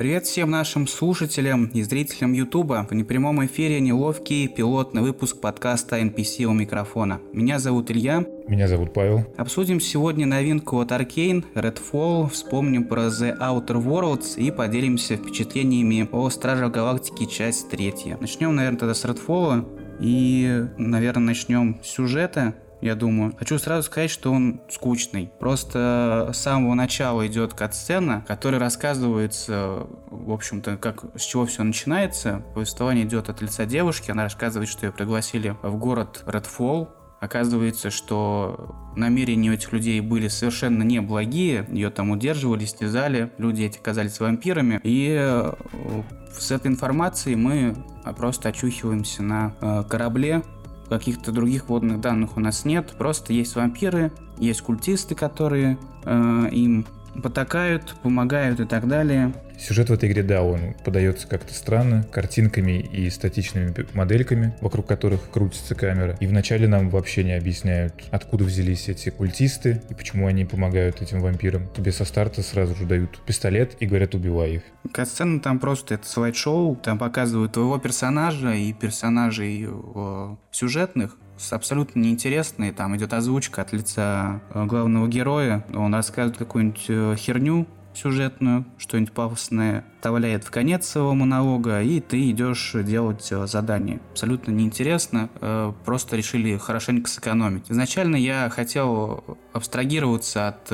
Привет всем нашим слушателям и зрителям Ютуба. В непрямом эфире неловкий пилотный выпуск подкаста NPC у микрофона. Меня зовут Илья. Меня зовут Павел. Обсудим сегодня новинку от Arkane, Redfall, вспомним про The Outer Worlds и поделимся впечатлениями о Стражах Галактики, часть 3. Начнем, наверное, тогда с Redfall и, наверное, начнем с сюжета. Я думаю. Хочу сразу сказать, что он скучный. Просто с самого начала идет кат-сцена, которая рассказывается, в общем-то, как, с чего все начинается. Повествование идет от лица девушки. Она рассказывает, что ее пригласили в город Redfall. Оказывается, что намерения у этих людей были совершенно неблагие. Ее там удерживали, стязали. Люди эти оказались вампирами. И с этой информацией мы просто очухиваемся на корабле. Каких-то других водных данных у нас нет. Просто есть вампиры, есть культисты, которые им потакают, помогают и так далее. Сюжет в этой игре, да, он подается как-то странно, картинками и статичными модельками, вокруг которых крутится камера. И вначале нам вообще не объясняют, откуда взялись эти культисты и почему они помогают этим вампирам. Тебе со старта сразу же дают пистолет и говорят, убивай их. Катсцена там просто, это слайд-шоу, там показывают твоего персонажа и персонажей сюжетных. Абсолютно неинтересные, там идет озвучка от лица главного героя, он рассказывает какую-нибудь херню сюжетную, что-нибудь пафосное вставляет в конец своего монолога, и ты идешь делать задание. Абсолютно неинтересно, просто решили хорошенько сэкономить. Изначально я хотел абстрагироваться от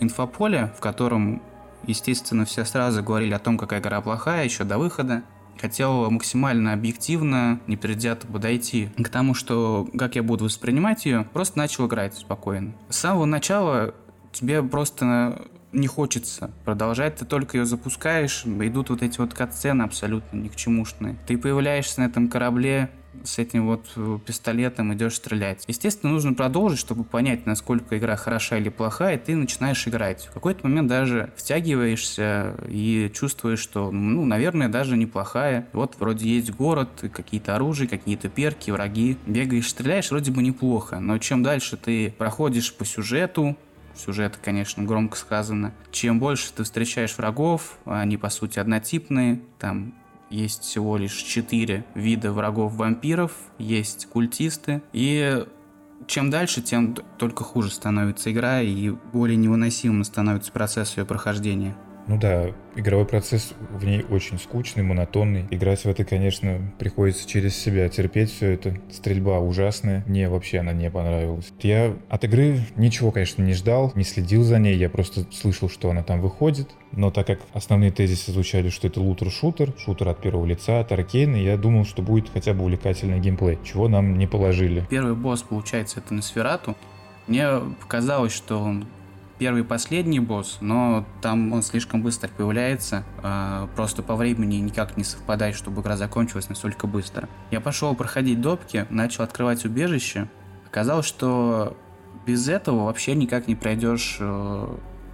инфополя, в котором, естественно, все сразу говорили о том, какая игра плохая, еще до выхода. Хотел максимально объективно, непредвзято подойти к тому, что как я буду воспринимать ее, просто начал играть спокойно. С самого начала тебе просто не хочется продолжать, ты только ее запускаешь, идут вот эти вот катсцены абсолютно ни к чемушные. Ты появляешься на этом корабле с этим вот пистолетом, идешь стрелять. Естественно, нужно продолжить, чтобы понять, насколько игра хороша или плохая, и ты начинаешь играть. В какой-то момент даже втягиваешься и чувствуешь, что, ну, наверное, даже неплохая. Вот вроде есть город, какие-то оружия, какие-то перки, враги. Бегаешь, стреляешь, вроде бы неплохо, но чем дальше ты проходишь по сюжету, сюжет, конечно, громко сказано, чем больше ты встречаешь врагов, они, по сути, однотипные, там есть всего лишь 4 вида врагов-вампиров, есть культисты. И чем дальше, тем только хуже становится игра, и более невыносимым становится процесс ее прохождения. Ну да, игровой процесс в ней очень скучный, монотонный. Играть в это, конечно, приходится через себя, терпеть все это. Стрельба ужасная, мне вообще она не понравилась. Я от игры ничего, конечно, не ждал, не следил за ней, я просто слышал, что она там выходит. Но так как основные тезисы звучали, что это лутер-шутер, шутер от первого лица, от Arkane, я думал, что будет хотя бы увлекательный геймплей, чего нам не положили. Первый босс, получается, это Носферату. Мне показалось, что он первый и последний босс, но там он слишком быстро появляется, просто по времени никак не совпадает, чтобы игра закончилась настолько быстро. Я пошел проходить допки, начал открывать убежище. Оказалось, что без этого вообще никак не пройдешь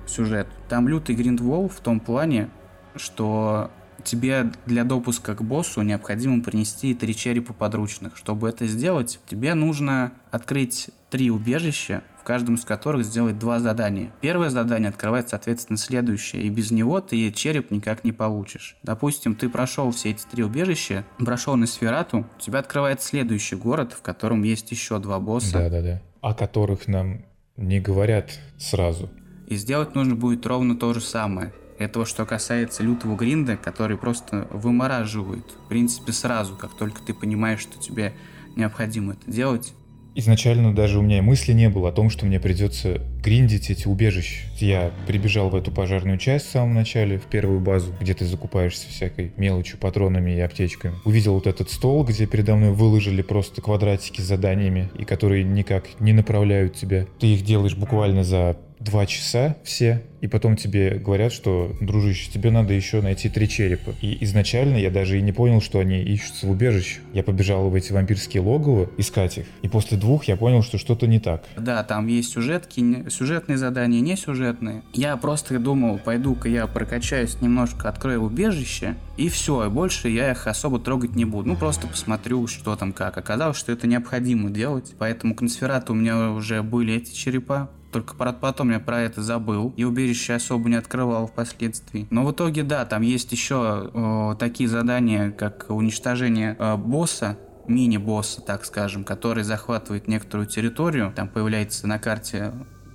сюжет. Там лютый гриндвол в том плане, что тебе для допуска к боссу необходимо принести 3 черепа подручных. Чтобы это сделать, тебе нужно открыть 3 убежища, в каждом из которых сделать 2 задания. Первое задание открывает, соответственно, следующее, и без него ты череп никак не получишь. Допустим, ты прошел все эти 3 убежища, прошел Носферату, у тебя открывает следующий город, в котором есть еще 2 босса. Да-да-да, о которых нам не говорят сразу. И сделать нужно будет ровно то же самое. Этого, что касается лютого гринда, который просто вымораживает, в принципе, сразу, как только ты понимаешь, что тебе необходимо это делать. Изначально даже у меня мысли не было о том, что мне придется гриндить эти убежища. Я прибежал в эту пожарную часть в самом начале, в первую базу, где ты закупаешься всякой мелочью, патронами и аптечками. Увидел вот этот стол, где передо мной выложили просто квадратики с заданиями, и которые никак не направляют тебя. Ты их делаешь буквально за 2 часа все, и потом тебе говорят, что, дружище, тебе надо еще найти 3 черепа. И изначально я даже и не понял, что они ищутся в убежище. Я побежал в эти вампирские логово искать их, и после 2 я понял, что что-то не так. Да, там есть сюжетки, сюжетные задания, не сюжетные. Я просто думал, пойду-ка я прокачаюсь немножко, открою убежище, и все, больше я их особо трогать не буду. Ну, просто посмотрю, что там как. Оказалось, что это необходимо делать, поэтому к Носферату у меня уже были эти черепа. Только потом я про это забыл и убежище особо не открывал впоследствии. Но в итоге, да, там есть еще такие задания, как уничтожение босса, мини-босса, так скажем, который захватывает некоторую территорию. Там появляется на карте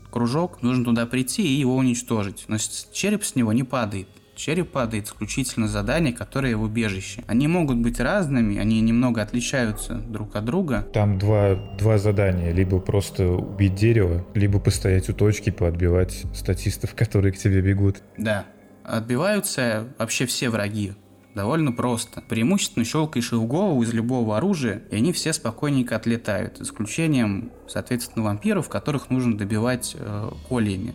кружок, нужно туда прийти и его уничтожить. Но череп с него не падает. Череп падает исключительно задания, которые в убежище. Они могут быть разными, они немного отличаются друг от друга. Там два задания. Либо просто убить дерево, либо постоять у точки, поотбивать статистов, которые к тебе бегут. Да. Отбиваются вообще все враги. Довольно просто. Преимущественно щелкаешь их в голову из любого оружия, и они все спокойненько отлетают. Исключением, соответственно, вампиров, которых нужно добивать кольями.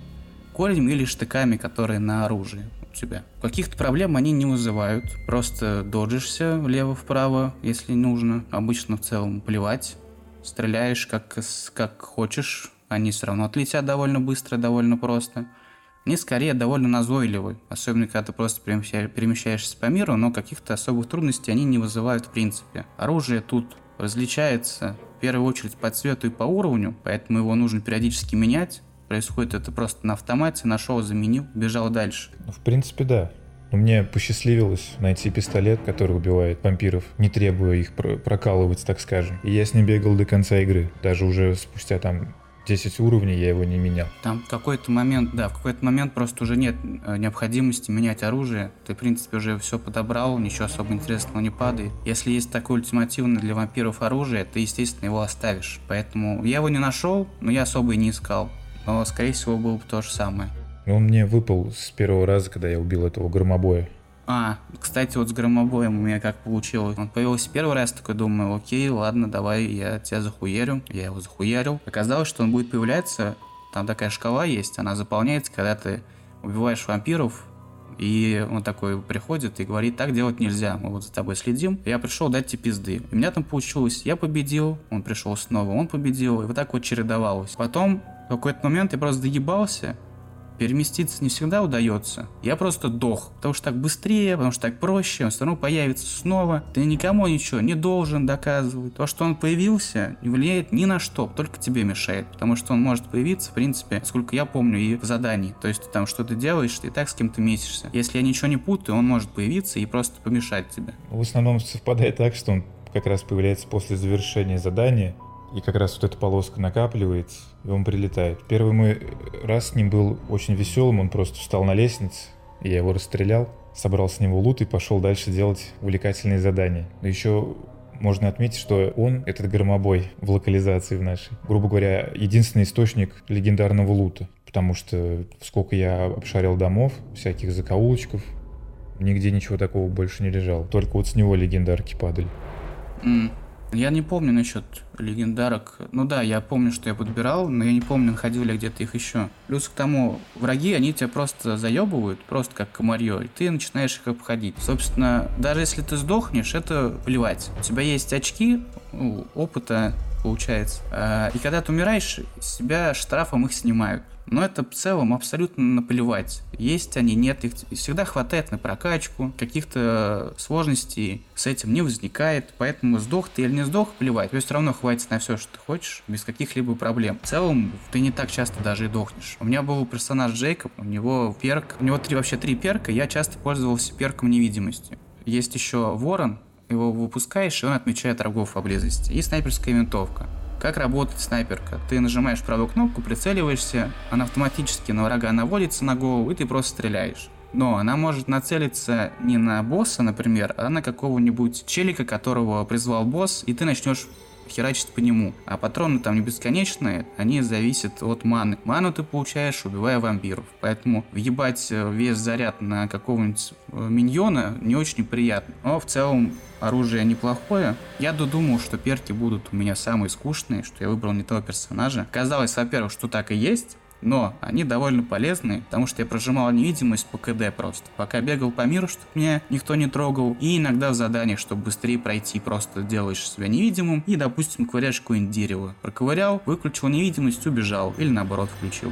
Кольями или штыками, которые на оружии. Тебя. Каких-то проблем они не вызывают. Просто доджишься влево-вправо, если нужно. Обычно в целом плевать. Стреляешь как хочешь. Они все равно отлетят довольно быстро, довольно просто. Они скорее довольно назойливы. Особенно, когда ты просто перемещаешься по миру, но каких-то особых трудностей они не вызывают в принципе. Оружие тут различается в первую очередь по цвету и по уровню, поэтому его нужно периодически менять. Происходит это просто на автомате, нашел, заменил, бежал дальше. В принципе, да. Мне посчастливилось найти пистолет, который убивает вампиров, не требуя их прокалывать, так скажем. И я с ним бегал до конца игры. Даже уже спустя там 10 уровней я его не менял. Там в какой-то момент просто уже нет необходимости менять оружие. Ты, в принципе, уже все подобрал, ничего особо интересного не падает. Если есть такое ультимативное для вампиров оружие, ты, естественно, его оставишь. Поэтому я его не нашел, но я особо и не искал. Но, скорее всего, было бы то же самое. Он мне выпал с первого раза, когда я убил этого громобоя. Кстати, вот с громобоем у меня как получилось. Он появился первый раз, такой думаю, окей, ладно, давай я тебя захуярю. Я его захуярил. Оказалось, что он будет появляться, там такая шкала есть, она заполняется, когда ты убиваешь вампиров. И он такой приходит и говорит, так делать нельзя, мы вот за тобой следим. Я пришел дать тебе пизды. И у меня там получилось, я победил, он пришел снова, он победил. И вот так вот чередовалось. Потом в какой-то момент я просто доебался. Переместиться не всегда удается. Я просто дох. Потому что так быстрее, потому что так проще. Он все равно появится снова. Ты никому ничего не должен доказывать. То, что он появился, не влияет ни на что. Только тебе мешает. Потому что он может появиться, в принципе, насколько я помню, и в задании. То есть ты там что-то делаешь, ты и так с кем-то месишься. Если я ничего не путаю, он может появиться и просто помешать тебе. В основном совпадает так, что он как раз появляется после завершения задания. И как раз вот эта полоска накапливается, и он прилетает. Первый мой раз с ним был очень веселым, он просто встал на лестнице, и я его расстрелял, собрал с него лут и пошел дальше делать увлекательные задания. Но еще можно отметить, что он, этот громобой в локализации в нашей, грубо говоря, единственный источник легендарного лута, потому что сколько я обшарил домов, всяких закоулочков, нигде ничего такого больше не лежало. Только вот с него легендарки падали. Я не помню насчет легендарок. Ну да, я помню, что я подбирал, но я не помню, находил ли где-то их еще. Плюс к тому, враги, они тебя просто заебывают, просто как комарьё, и ты начинаешь их обходить. Собственно, даже если ты сдохнешь, это плевать. У тебя есть очки, опыта получается. И когда ты умираешь, с тебя штрафом их снимают. Но это в целом абсолютно наплевать. Есть они, нет, их всегда хватает на прокачку. Каких-то сложностей с этим не возникает. Поэтому сдох ты или не сдох, плевать. То есть все равно хватит на все, что ты хочешь, без каких-либо проблем. В целом, ты не так часто даже и дохнешь. У меня был персонаж Джейкоб, у него перк. У него вообще три перка, я часто пользовался перком невидимости. Есть еще Ворон, его выпускаешь, и он отмечает врагов поблизости. И снайперская винтовка. Как работает снайперка? Ты нажимаешь правую кнопку, прицеливаешься, она автоматически на врага наводится на голову, и ты просто стреляешь. Но она может нацелиться не на босса, например, а на какого-нибудь челика, которого призвал босс, и ты начнешь херачить по нему. А патроны там не бесконечные, они зависят от маны. Ману ты получаешь, убивая вампиров. Поэтому въебать весь заряд на какого-нибудь миньона не очень приятно. Но в целом оружие неплохое. Я додумал, что перки будут у меня самые скучные, что я выбрал не того персонажа. Оказалось, во-первых, что так и есть, но они довольно полезны, потому что я прожимал невидимость по КД просто. Пока бегал по миру, чтобы меня никто не трогал, и иногда в заданиях, чтобы быстрее пройти, просто делаешь себя невидимым и, допустим, ковыряешь какое-нибудь дерево. Проковырял, выключил невидимость, убежал, или наоборот включил.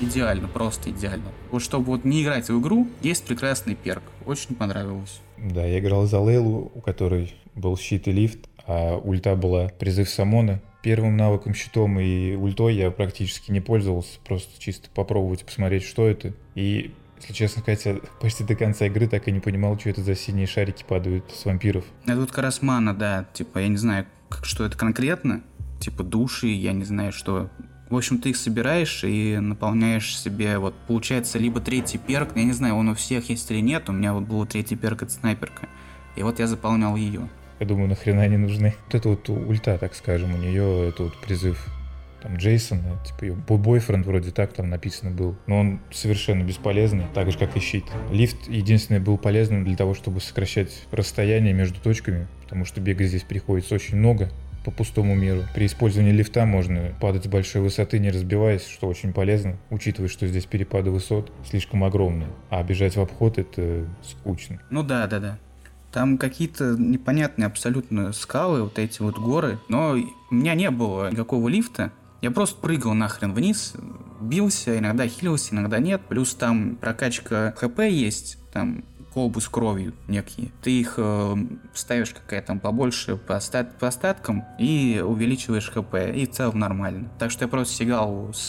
Идеально, просто идеально. Вот чтобы вот не играть в игру, есть прекрасный перк. Очень понравилось. Да, я играл за Лейлу, у которой был щит и лифт, а ульта была призыв Самона, первым навыком, щитом и ультой я практически не пользовался, просто чисто попробовать, посмотреть, что это. И, если честно сказать, я почти до конца игры так и не понимал, что это за синие шарики падают с вампиров. Это вот как раз мана, да, типа, я не знаю, что это конкретно, типа души, я не знаю, что... В общем, ты их собираешь и наполняешь себе, вот, получается, либо третий перк, я не знаю, он у всех есть или нет, у меня вот был третий перк, это снайперка, и вот я заполнял ее. Я думаю, нахрена они нужны. Вот это вот ульта, так скажем, у нее это вот призыв, там, Джейсона, типа ее бойфренд вроде так там написано был, но он совершенно бесполезный, так же, как и щит. Лифт единственный был полезным для того, чтобы сокращать расстояние между точками, потому что бегать здесь приходится очень много. По пустому миру. При использовании лифта можно падать с большой высоты, не разбиваясь, что очень полезно, учитывая, что здесь перепады высот слишком огромные, а бежать в обход — это скучно. Ну да. Там какие-то непонятные абсолютно скалы, вот эти вот горы, но у меня не было никакого лифта, я просто прыгал нахрен вниз, бился, иногда хилился, иногда нет, плюс там прокачка ХП есть, там... колбы с кровью некие. Ты их ставишь какая там побольше по остаткам и увеличиваешь ХП. И в целом нормально. Так что я просто сигал с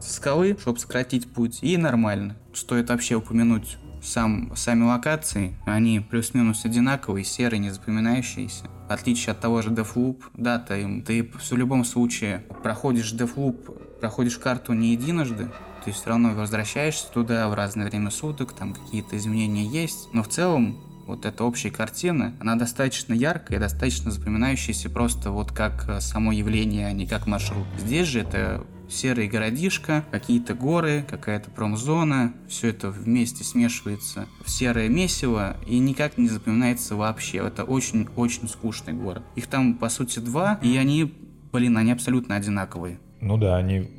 скалы, чтобы сократить путь. И нормально. Стоит вообще упомянуть сами локации. Они плюс-минус одинаковые, серые, не запоминающиеся. В отличие от того же Deathloop, да, ты в любом случае проходишь Deathloop, проходишь карту не единожды. Ты все равно возвращаешься туда в разное время суток, там какие-то изменения есть. Но в целом, вот эта общая картина, она достаточно яркая, достаточно запоминающаяся просто вот как само явление, а не как маршрут. Здесь же это серые городишко, какие-то горы, какая-то промзона, все это вместе смешивается в серое месиво и никак не запоминается вообще. Это очень-очень скучный город. Их там, по сути, два, и они абсолютно одинаковые. Ну да, они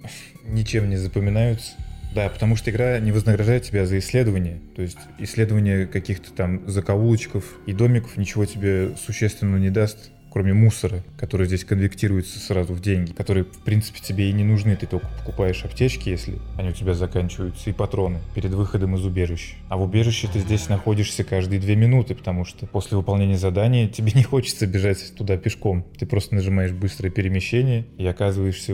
ничем не запоминаются. Да, потому что игра не вознаграждает тебя за исследование. То есть исследование каких-то там закоулочков и домиков ничего тебе существенного не даст, кроме мусора, который здесь конвектируется сразу в деньги, которые, в принципе, тебе и не нужны. Ты только покупаешь аптечки, если они у тебя заканчиваются, и патроны перед выходом из убежища. А в убежище ты здесь находишься каждые 2 минуты, потому что после выполнения задания тебе не хочется бежать туда пешком. Ты просто нажимаешь быстрое перемещение и оказываешься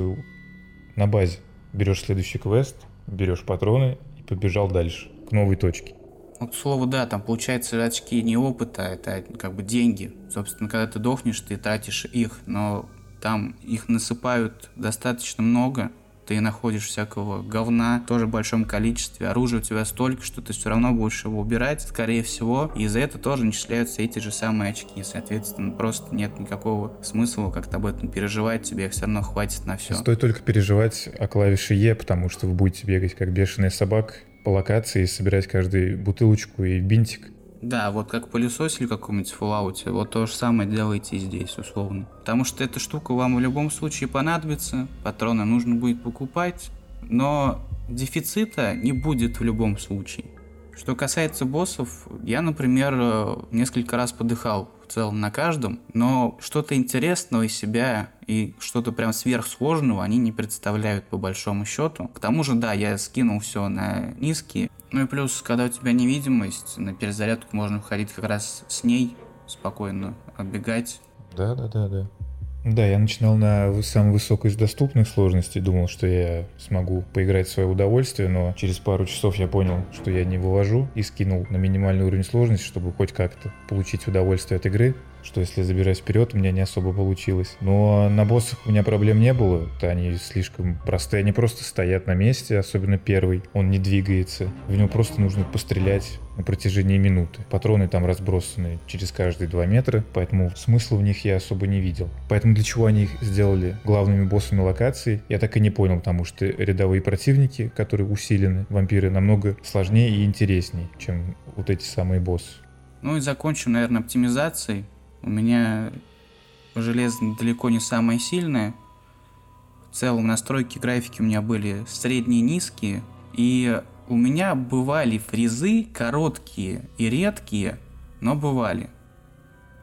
на базе. Берешь следующий квест, берешь патроны и побежал дальше, к новой точке. Вот, к слову, да, там, получается, очки не опыта, это как бы деньги. Собственно, когда ты дохнешь, ты тратишь их, но там их насыпают достаточно много. Ты находишь всякого говна тоже в большом количестве. Оружия у тебя столько, что ты все равно будешь его убирать, скорее всего. И за это тоже начисляются эти же самые очки. Соответственно, просто нет никакого смысла как-то об этом переживать. Тебе их все равно хватит на все. Стоит только переживать о клавише «Е», потому что вы будете бегать как бешеная собака по локации, собирать каждую бутылочку и бинтик. Да, вот как пылесос или каком-нибудь Fallout, вот то же самое делаете и здесь, условно. Потому что эта штука вам в любом случае понадобится, патроны нужно будет покупать, но дефицита не будет в любом случае. Что касается боссов, я, например, несколько раз подыхал в целом на каждом, но что-то интересного из себя и что-то прям сверхсложного они не представляют по большому счету. К тому же, да, я скинул все на низкие. Ну и плюс, когда у тебя невидимость, на перезарядку можно входить как раз с ней, спокойно отбегать. Да. Да, я начинал на самой высокой из доступных сложностей, думал, что я смогу поиграть в свое удовольствие, но через пару часов я понял, что я не вывожу, и скинул на минимальный уровень сложности, чтобы хоть как-то получить удовольствие от игры, что если забираюсь вперед, у меня не особо получилось. Но на боссах у меня проблем не было, они слишком простые, они просто стоят на месте, особенно первый, он не двигается, в него просто нужно пострелять на протяжении минуты. Патроны там разбросаны через каждые 2 метра, поэтому смысла в них я особо не видел. Поэтому для чего они их сделали главными боссами локации, я так и не понял, потому что рядовые противники, которые усилены, вампиры, намного сложнее и интереснее, чем вот эти самые боссы. Ну и закончим, наверное, оптимизацией. У меня железо далеко не самое сильное. В целом настройки графики у меня были средние, низкие, и у меня бывали фризы короткие и редкие, но бывали.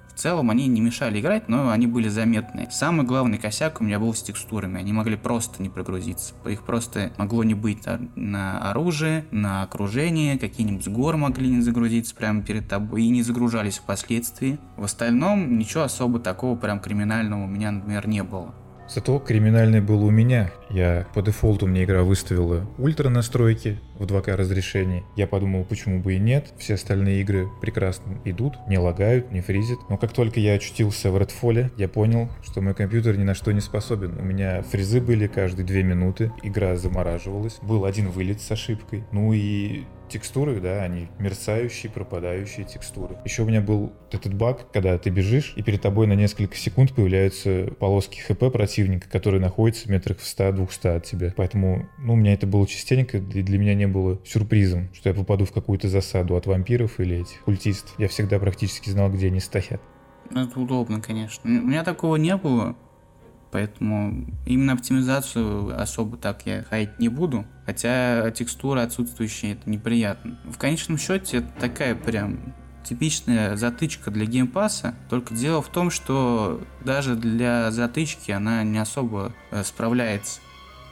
В целом они не мешали играть, но они были заметны. Самый главный косяк у меня был с текстурами. Они могли просто не прогрузиться. Их просто могло не быть на оружие, на окружение. Какие-нибудь горы могли не загрузиться прямо перед тобой и не загружались впоследствии. В остальном ничего особо такого прям криминального у меня, например, не было. Зато криминальный был у меня. Я по дефолту, мне игра выставила ультра настройки в 2К разрешении. Я подумал, почему бы и нет. Все остальные игры прекрасно идут, не лагают, не фризит. Но как только я очутился в Redfall, я понял, что мой компьютер ни на что не способен. У меня фризы были каждые 2 минуты, игра замораживалась, был один вылет с ошибкой. Ну и текстуры, да, они мерцающие, пропадающие текстуры. Еще у меня был этот баг, когда ты бежишь, и перед тобой на несколько секунд появляются полоски ХП противника, которые находятся в метрах в 100-200 от тебя. Поэтому, у меня это было частенько, и для меня не было сюрпризом, что я попаду в какую-то засаду от вампиров или этих культистов. Я всегда практически знал, где они стоят. Это удобно, конечно. У меня такого не было, поэтому именно оптимизацию особо так я хаять не буду. Хотя текстура отсутствующая, это неприятно. В конечном счете, это такая прям типичная затычка для геймпаса. Только дело в том, что даже для затычки она не особо справляется.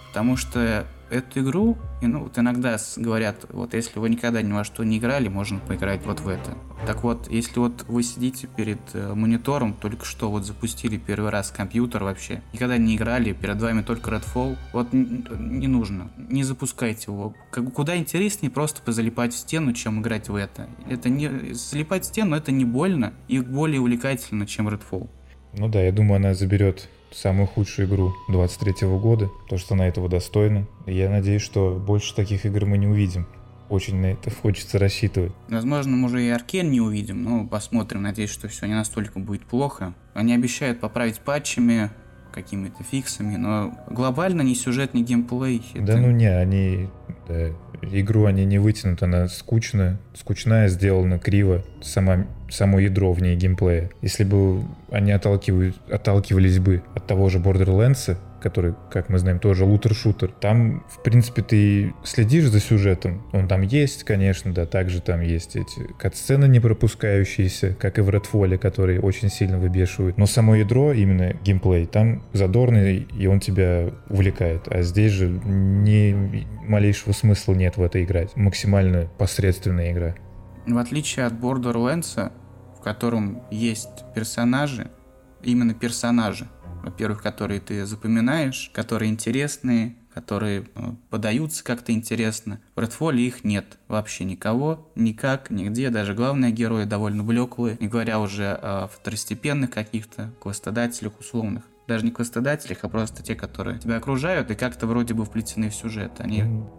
Потому что эту игру, иногда говорят, если вы никогда ни во что не играли, можно поиграть в это. Так если вы сидите перед монитором, только что запустили первый раз компьютер вообще, никогда не играли, перед вами только Redfall, не нужно, не запускайте его. Куда интереснее просто позалипать в стену, чем играть в это. Залипать в стену, это не больно и более увлекательно, чем Redfall. Я думаю, она заберет самую худшую игру 23-го года, то, что она этого достойна. И я надеюсь, что больше таких игр мы не увидим. Очень на это хочется рассчитывать. Возможно, мы уже и Arkane не увидим, но посмотрим. Надеюсь, что все не настолько будет плохо. Они обещают поправить патчами, какими-то фиксами, но глобально ни сюжет, ни геймплей. Это... Игру они не вытянут, она скучная, сделана криво, само ядро в ней геймплея. Если бы они отталкивались бы от того же Borderlands, который, как мы знаем, тоже лутер-шутер, там, в принципе, ты следишь за сюжетом, он там есть, конечно, да, также там есть эти катсцены не пропускающиеся, как и в Redfall, которые очень сильно выбешивают, но само ядро, именно геймплей, там задорный, и он тебя увлекает, а здесь же ни малейшего смысла нет в это играть, максимально посредственная игра. В отличие от Borderlands, в котором есть персонажи, именно персонажи, во-первых, которые ты запоминаешь, которые интересные, которые подаются как-то интересно. В Redfall их нет вообще никого, никак, нигде. Даже главные герои довольно блеклые, не говоря уже о второстепенных каких-то квестодателях условных. Даже не квестодателях, а просто те, которые тебя окружают и как-то вроде бы вплетены в сюжет.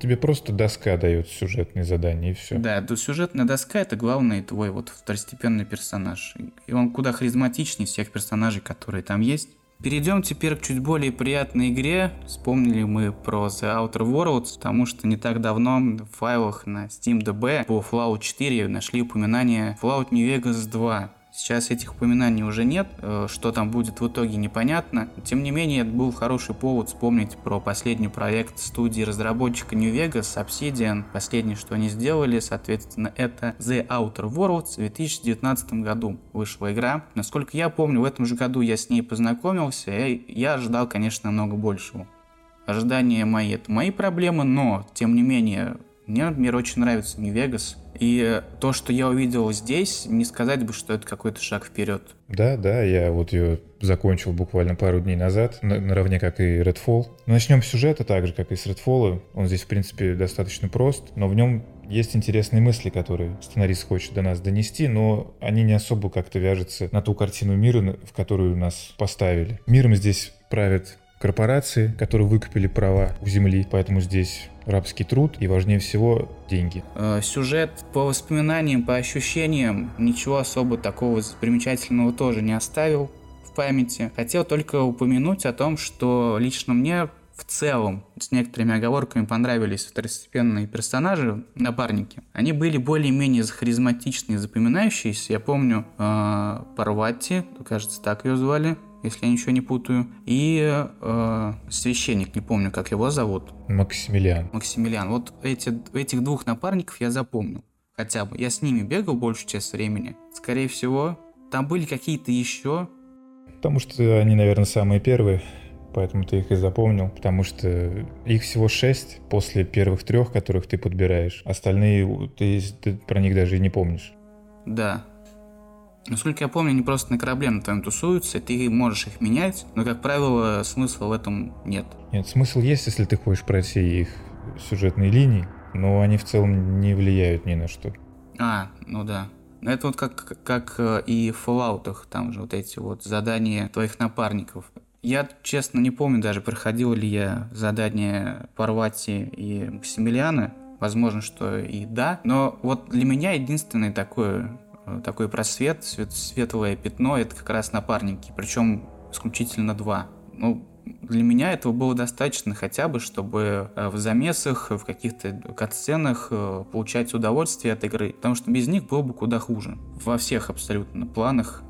Тебе просто доска дает сюжетные задания, и все. Да, сюжетная доска — это главный твой второстепенный персонаж. И он куда харизматичнее всех персонажей, которые там есть. Перейдем теперь к чуть более приятной игре. Вспомнили мы про The Outer Worlds, потому что не так давно в файлах на SteamDB по Fallout 4 нашли упоминание Fallout New Vegas 2. Сейчас этих упоминаний уже нет, что там будет в итоге непонятно. Тем не менее, это был хороший повод вспомнить про последний проект студии разработчика New Vegas, Obsidian. Последнее, что они сделали, соответственно, это The Outer Worlds. В 2019 году вышла игра. Насколько я помню, в этом же году я с ней познакомился, и я ожидал, конечно, много большего. Ожидания мои — это мои проблемы, но, тем не менее, мне, например, очень нравится New Vegas. И то, что я увидел здесь, не сказать бы, что это какой-то шаг вперед. Да, я ее закончил буквально пару дней назад, наравне как и Redfall. Но начнем с сюжета, так же, как и с Redfall. Он здесь, в принципе, достаточно прост, но в нем есть интересные мысли, которые сценарист хочет до нас донести, но они не особо как-то вяжутся на ту картину мира, в которую нас поставили. Миром здесь правят корпорации, которые выкупили права у земли, поэтому здесь рабский труд и, важнее всего, деньги. Сюжет по воспоминаниям, по ощущениям, ничего особо такого примечательного тоже не оставил в памяти. Хотел только упомянуть о том, что лично мне в целом, с некоторыми оговорками, понравились второстепенные персонажи, напарники. Они были более-менее харизматичные, запоминающиеся. Я помню Парвати, кажется, так ее звали, если я ничего не путаю, и священник, не помню, как его зовут. Максимилиан. Этих двух напарников я запомнил хотя бы. Я с ними бегал большую часть времени. Скорее всего, там были какие-то еще... Потому что они, наверное, самые первые, поэтому ты их и запомнил. Потому что их всего 6 после первых 3, которых ты подбираешь. Остальные ты про них даже и не помнишь. Да. Насколько я помню, они просто на корабле на твоем тусуются, и ты можешь их менять, но, как правило, смысла в этом нет. Нет, смысл есть, если ты хочешь пройти их сюжетные линии, но они в целом не влияют ни на что. А, ну да. Это вот как и в Fallout, там же вот эти вот задания твоих напарников. Я, честно, не помню даже, проходил ли я задания Парвати и Максимилиана. Возможно, что и да. Но вот для меня единственный такой просвет, светлое пятно, это как раз напарники. Причем исключительно 2. Ну, для меня этого было достаточно хотя бы, чтобы в замесах, в каких-то катсценах получать удовольствие от игры. Потому что без них было бы куда хуже. Во всех абсолютно планах.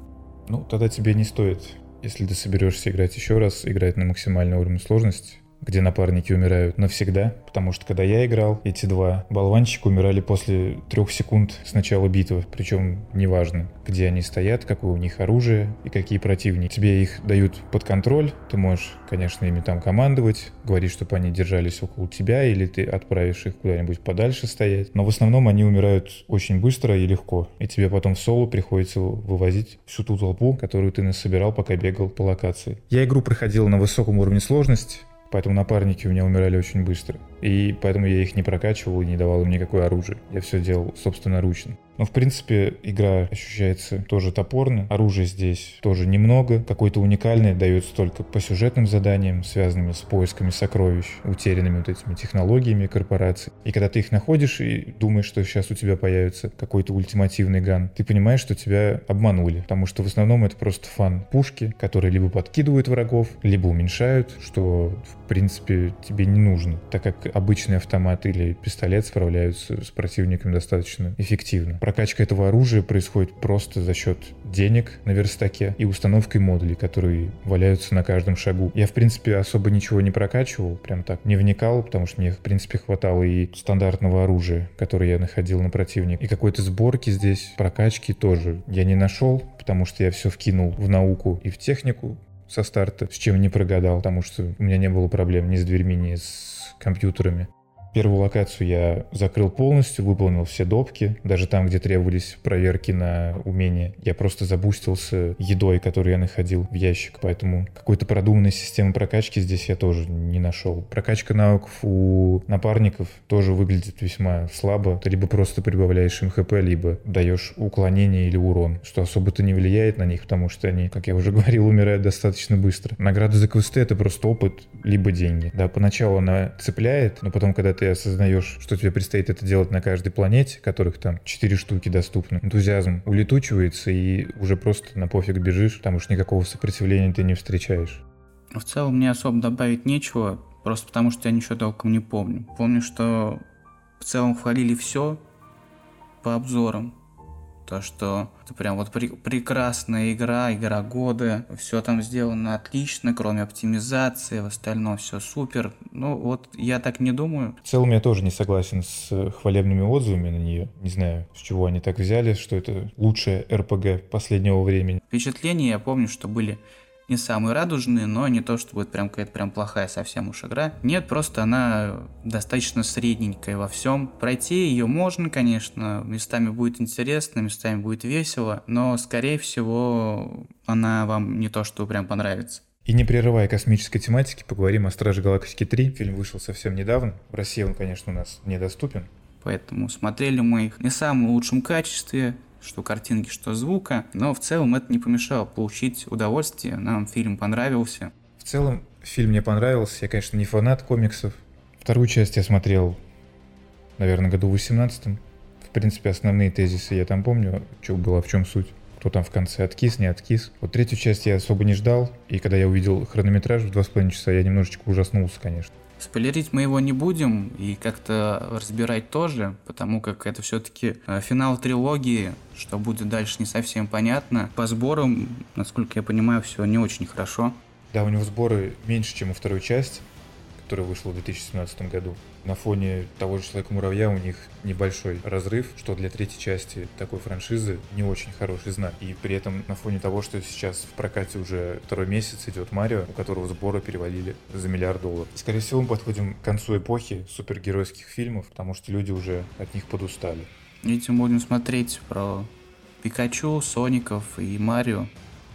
Ну, тогда тебе не стоит... Если ты соберешься играть еще раз, играть на максимальный уровень сложности, где напарники умирают навсегда, потому что когда я играл, эти 2 болванчика умирали после 3 секунд с начала битвы, причем неважно, где они стоят, какое у них оружие и какие противники. Тебе их дают под контроль, ты можешь, конечно, ими там командовать, говорить, чтобы они держались около тебя, или ты отправишь их куда-нибудь подальше стоять, но в основном они умирают очень быстро и легко, и тебе потом в соло приходится вывозить всю ту толпу, которую ты насобирал, пока бегал по локации. Я игру проходил на высоком уровне сложности, поэтому напарники у меня умирали очень быстро. И поэтому я их не прокачивал и не давал им никакое оружие. Я все делал собственноручно. Но, в принципе, игра ощущается тоже топорно. Оружия здесь тоже немного. Какое-то уникальное дается только по сюжетным заданиям, связанными с поисками сокровищ, утерянными вот этими технологиями корпораций. И когда ты их находишь и думаешь, что сейчас у тебя появится какой-то ультимативный ган, ты понимаешь, что тебя обманули. Потому что в основном это просто фан-пушки, которые либо подкидывают врагов, либо уменьшают, что... В принципе, тебе не нужно, так как обычный автомат или пистолет справляются с противником достаточно эффективно. Прокачка этого оружия происходит просто за счет денег на верстаке и установкой модулей, которые валяются на каждом шагу. Я, в принципе, особо ничего не прокачивал, прям так не вникал, потому что мне, в принципе, хватало и стандартного оружия, которое я находил на противника. И какой-то сборки здесь, прокачки тоже я не нашел, потому что я все вкинул в науку и в технику со старта, с чем не прогадал, потому что у меня не было проблем ни с дверьми, ни с компьютерами. Первую локацию я закрыл полностью, выполнил все допки. Даже там, где требовались проверки на умения, я просто забустился едой, которую я находил в ящик. Поэтому какой-то продуманной системы прокачки здесь я тоже не нашел. Прокачка навыков у напарников тоже выглядит весьма слабо. Ты либо просто прибавляешь им хп, либо даешь уклонение или урон, что особо-то не влияет на них, потому что они, как я уже говорил, умирают достаточно быстро. Награда за квесты — это просто опыт, либо деньги. Да, поначалу она цепляет, но потом, когда ты осознаешь, что тебе предстоит это делать на каждой планете, которых там 4 штуки доступны, энтузиазм улетучивается, и уже просто на пофиг бежишь, потому что никакого сопротивления ты не встречаешь. В целом мне особо добавить нечего, просто потому что я ничего толком не помню. Помню, что в целом хвалили все по обзорам. То, что это прям вот прекрасная игра, игра года, все там сделано отлично, кроме оптимизации, в остальном все супер. Ну вот я так не думаю. В целом я тоже не согласен с хвалебными отзывами на нее. Не знаю, с чего они так взяли, что это лучшая РПГ последнего времени. Впечатления, я помню, что были не самые радужные, но не то, что будет прям какая-то прям плохая совсем уж игра. Нет, просто она достаточно средненькая во всем. Пройти ее можно, конечно, местами будет интересно, местами будет весело, но, скорее всего, она вам не то, что прям понравится. И не прерывая космической тематики, поговорим о «Страже Галактики 3». Фильм вышел совсем недавно. В России он, конечно, у нас недоступен. Поэтому смотрели мы их не в самом лучшем качестве, что картинки, что звука, но в целом это не помешало получить удовольствие, нам фильм понравился. В целом фильм мне понравился, я, конечно, не фанат комиксов. Вторую часть я смотрел, наверное, году в 18-м. В принципе, основные тезисы я там помню, что было, в чем суть. Кто там в конце откис, не откис. Вот третью часть я особо не ждал, и когда я увидел хронометраж в 2,5 часа, я немножечко ужаснулся, конечно. Спойлерить мы его не будем и как-то разбирать тоже, потому как это все-таки финал трилогии, что будет дальше не совсем понятно. По сборам, насколько я понимаю, все не очень хорошо. Да, у него сборы меньше, чем у второй части, которая вышла в 2017 году. На фоне того же Человека-муравья у них небольшой разрыв, что для третьей части такой франшизы не очень хороший знак. И при этом на фоне того, что сейчас в прокате уже второй месяц идет Марио, у которого сборы перевалили за $1 миллиард. И, скорее всего, мы подходим к концу эпохи супергеройских фильмов, потому что люди уже от них подустали. Видите, мы будем смотреть про Пикачу, Соников и Марио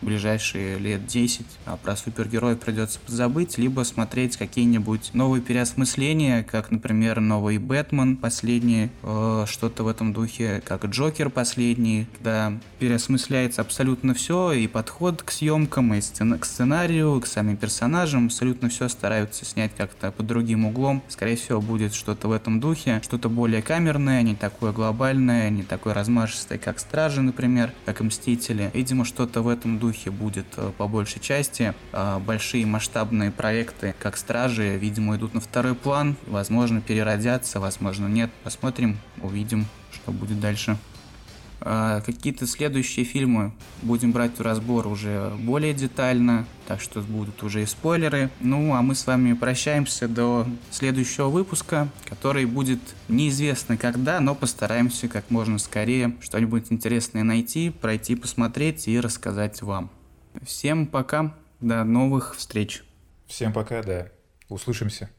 в ближайшие лет 10, а про супергероев придется забыть, либо смотреть какие-нибудь новые переосмысления, как, например, новый Бэтмен последний, что-то в этом духе, как Джокер последний, когда переосмысляется абсолютно все, и подход к съемкам, и к сценарию, к самим персонажам, абсолютно все стараются снять как-то под другим углом. Скорее всего, будет что-то в этом духе, что-то более камерное, не такое глобальное, не такое размашистое, как Стражи, например, как Мстители. Видимо, что-то в этом духе будет по большей части. Большие масштабные проекты, как Стражи, видимо, идут на второй план. Возможно, переродятся, возможно, нет. Посмотрим, увидим, что будет дальше. Какие-то следующие фильмы будем брать в разбор уже более детально, так что будут уже и спойлеры. Ну, а мы с вами прощаемся до следующего выпуска, который будет неизвестно когда, но постараемся как можно скорее что-нибудь интересное найти, пройти, посмотреть и рассказать вам. Всем пока, до новых встреч. Всем пока, да. Услышимся.